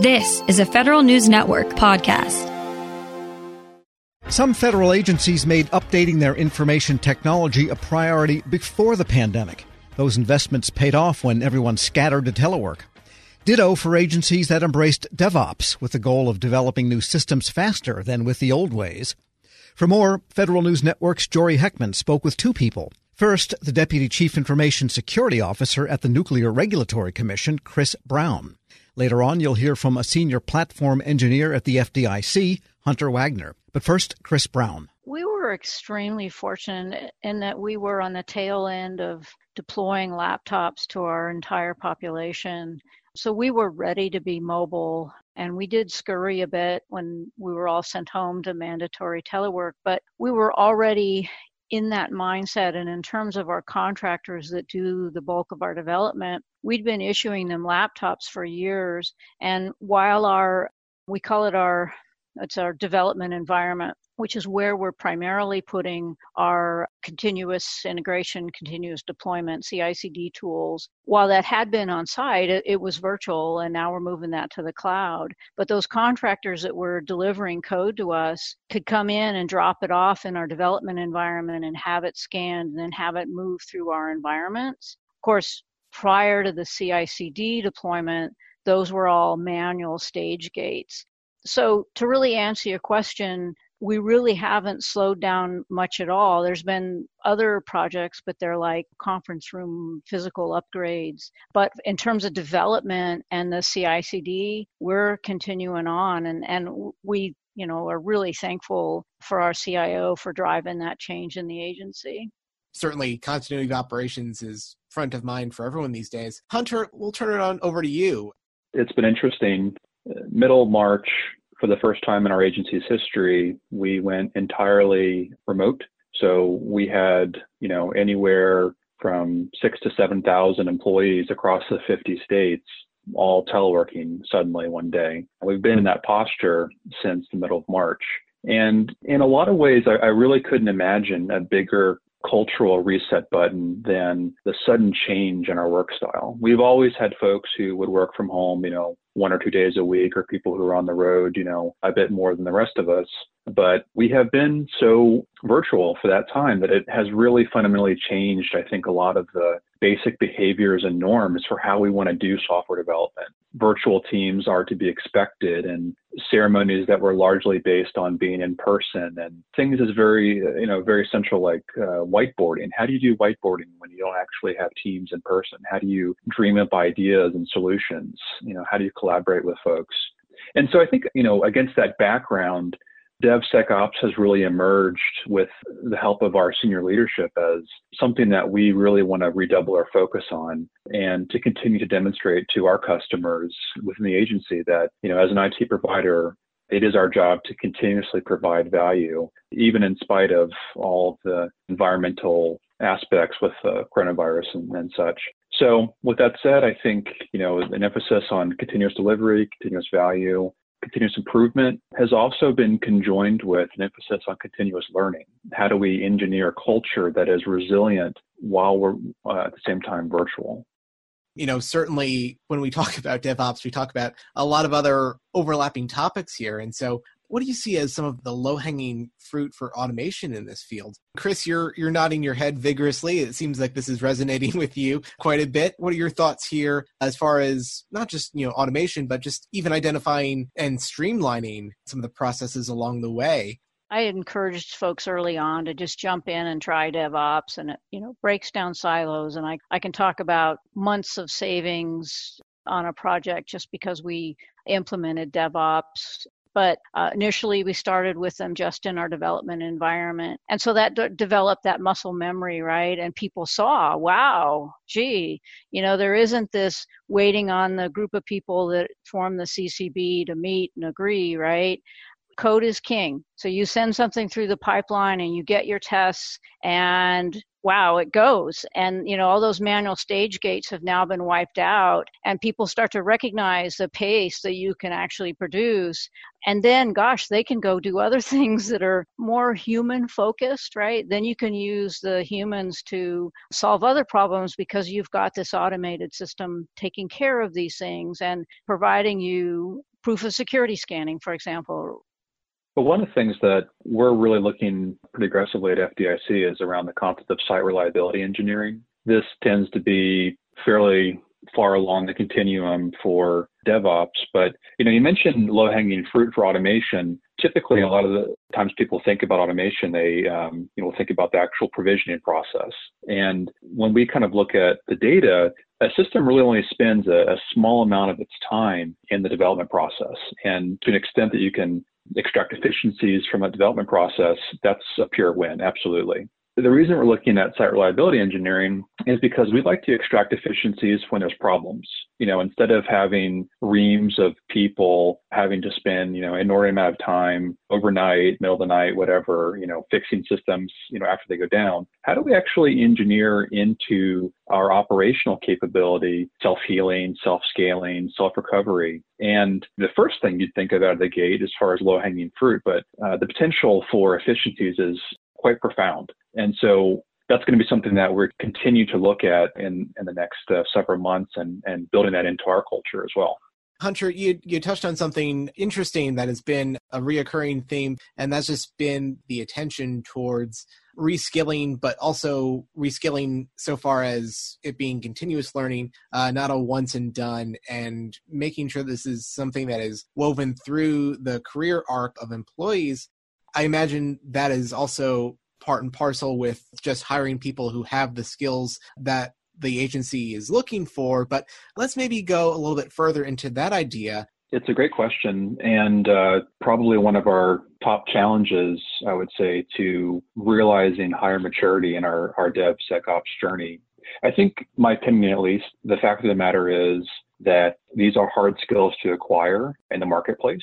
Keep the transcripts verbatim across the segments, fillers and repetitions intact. This is a Federal News Network podcast. Some federal agencies made updating their information technology a priority before the pandemic. Those investments paid off when everyone scattered to telework. Ditto for agencies that embraced DevOps with the goal of developing new systems faster than with the old ways. For more, Federal News Network's Jory Heckman spoke with two people. First, the Deputy Chief Information Security Officer at the Nuclear Regulatory Commission, Chris Brown. Later on, you'll hear from a senior platform engineer at the F D I C, Hunter Wagner. But first, Chris Brown. We were extremely fortunate in that we were on the tail end of deploying laptops to our entire population. So we were ready to be mobile, and we did scurry a bit when we were all sent home to mandatory telework, but we were already in that mindset. And in terms of our contractors that do the bulk of our development, we'd been issuing them laptops for years. And while our, we call it our, it's our development environment, which is where we're primarily putting our continuous integration, continuous deployment, C I C D tools. While that had been on site, it, it was virtual, and now we're moving that to the cloud. But those contractors that were delivering code to us could come in and drop it off in our development environment and have it scanned and then have it move through our environments. Of course, prior to the C I C D deployment, those were all manual stage gates. So to really answer your question, we really haven't slowed down much at all. There's been other projects, but they're like conference room physical upgrades. But in terms of development and the C I C D, we're continuing on. And, and we, you know, are really thankful for our C I O for driving that change in the agency. Certainly, continuity of operations is front of mind for everyone these days. Hunter, we'll turn it on over to you. It's been interesting. Middle March, for the first time in our agency's history, we went entirely remote. So we had, you know, anywhere from six to seven thousand employees across the fifty states, all teleworking suddenly one day. We've been in that posture since the middle of March. And in a lot of ways, I, I really couldn't imagine a bigger cultural reset button than the sudden change in our work style. We've always had folks who would work from home, you know, one or two days a week, or people who are on the road, you know, a bit more than the rest of us. But we have been so virtual for that time that it has really fundamentally changed, I think, a lot of the basic behaviors and norms for how we want to do software development. Virtual teams are to be expected, and ceremonies that were largely based on being in person and things is very, you know, very central, like uh, whiteboarding. How do you do whiteboarding when you don't actually have teams in person? How do you dream up ideas and solutions? You know, how do you collaborate with folks? And so I think, you know, against that background, DevSecOps has really emerged with the help of our senior leadership as something that we really want to redouble our focus on and to continue to demonstrate to our customers within the agency that, you know, as an I T provider, it is our job to continuously provide value, even in spite of all the environmental aspects with the coronavirus and, and such. So with that said, I think, you know, an emphasis on continuous delivery, continuous value, continuous improvement has also been conjoined with an emphasis on continuous learning. How do we engineer a culture that is resilient while we're uh, at the same time virtual? You know, certainly when we talk about DevOps, we talk about a lot of other overlapping topics here. And so what do you see as some of the low-hanging fruit for automation in this field? Chris, you're you're nodding your head vigorously. It seems like this is resonating with you quite a bit. What are your thoughts here as far as not just, you know, automation, but just even identifying and streamlining some of the processes along the way? I encouraged folks early on to just jump in and try DevOps, and it, you know, breaks down silos. And I, I can talk about months of savings on a project just because we implemented DevOps. But uh, initially, we started with them just in our development environment. And so that d- developed that muscle memory, right? And people saw, wow, gee, you know, there isn't this waiting on the group of people that form the C C B to meet and agree, right? Code is king. So you send something through the pipeline and you get your tests and wow, it goes. And, you know, all those manual stage gates have now been wiped out, and people start to recognize the pace that you can actually produce. And then, gosh, they can go do other things that are more human focused, right? Then you can use the humans to solve other problems because you've got this automated system taking care of these things and providing you proof of security scanning, for example. But one of the things that we're really looking pretty aggressively at F D I C is around the concept of site reliability engineering. This tends to be fairly far along the continuum for DevOps, but you know, you mentioned low-hanging fruit for automation. Typically, a lot of the times people think about automation, they um, you know think about the actual provisioning process. And when we kind of look at the data, a system really only spends a, a small amount of its time in the development process. And to an extent that you can extract efficiencies from a development process, that's a pure win, absolutely. The reason we're looking at site reliability engineering is because we like to extract efficiencies when there's problems. You know, instead of having reams of people having to spend, you know, an inordinate amount of time overnight, middle of the night, whatever, you know, fixing systems, you know, after they go down, how do we actually engineer into our operational capability, self-healing, self-scaling, self-recovery? And the first thing you'd think of out of the gate as far as low-hanging fruit, but uh, the potential for efficiencies is quite profound. And so that's going to be something that we're continue to look at in, in the next uh, several months and, and building that into our culture as well. Hunter, you, you touched on something interesting that has been a reoccurring theme, and that's just been the attention towards reskilling, but also reskilling so far as it being continuous learning, uh, not a once and done, and making sure this is something that is woven through the career arc of employees. I imagine that is also part and parcel with just hiring people who have the skills that the agency is looking for. But let's maybe go a little bit further into that idea. It's a great question, and uh, probably one of our top challenges, I would say, to realizing higher maturity in our, our DevSecOps journey. I think, my opinion at least, the fact of the matter is that these are hard skills to acquire in the marketplace.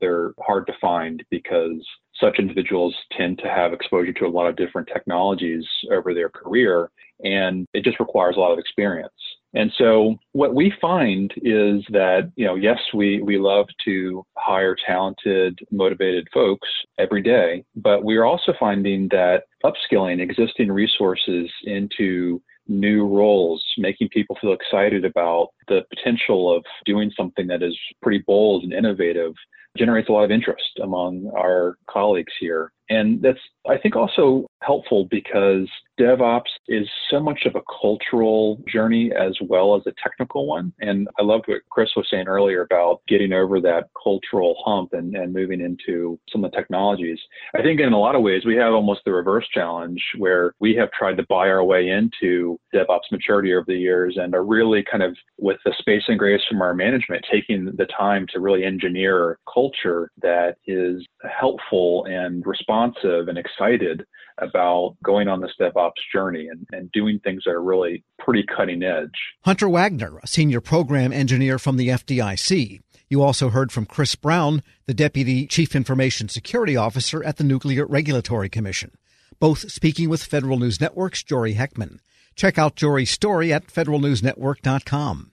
They're hard to find because such individuals tend to have exposure to a lot of different technologies over their career, and it just requires a lot of experience. And so what we find is that, you know, yes, we, we love to hire talented, motivated folks every day, but we're also finding that upskilling existing resources into new roles, making people feel excited about the potential of doing something that is pretty bold and innovative, generates a lot of interest among our colleagues here. And that's, I think, also helpful because DevOps is so much of a cultural journey as well as a technical one. And I loved what Chris was saying earlier about getting over that cultural hump and, and moving into some of the technologies. I think in a lot of ways, we have almost the reverse challenge where we have tried to buy our way into DevOps maturity over the years and are really kind of, with the space and grace from our management, taking the time to really engineer culture that is helpful and responsive and excited about going on this DevOps journey and, and doing things that are really pretty cutting edge. Hunter Wagner, a senior program engineer from the F D I C. You also heard from Chris Brown, the deputy chief information security officer at the Nuclear Regulatory Commission, both speaking with Federal News Network's Jory Heckman. Check out Jory's story at federal news network dot com.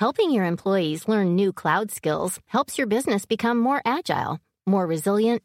Helping your employees learn new cloud skills helps your business become more agile, more resilient,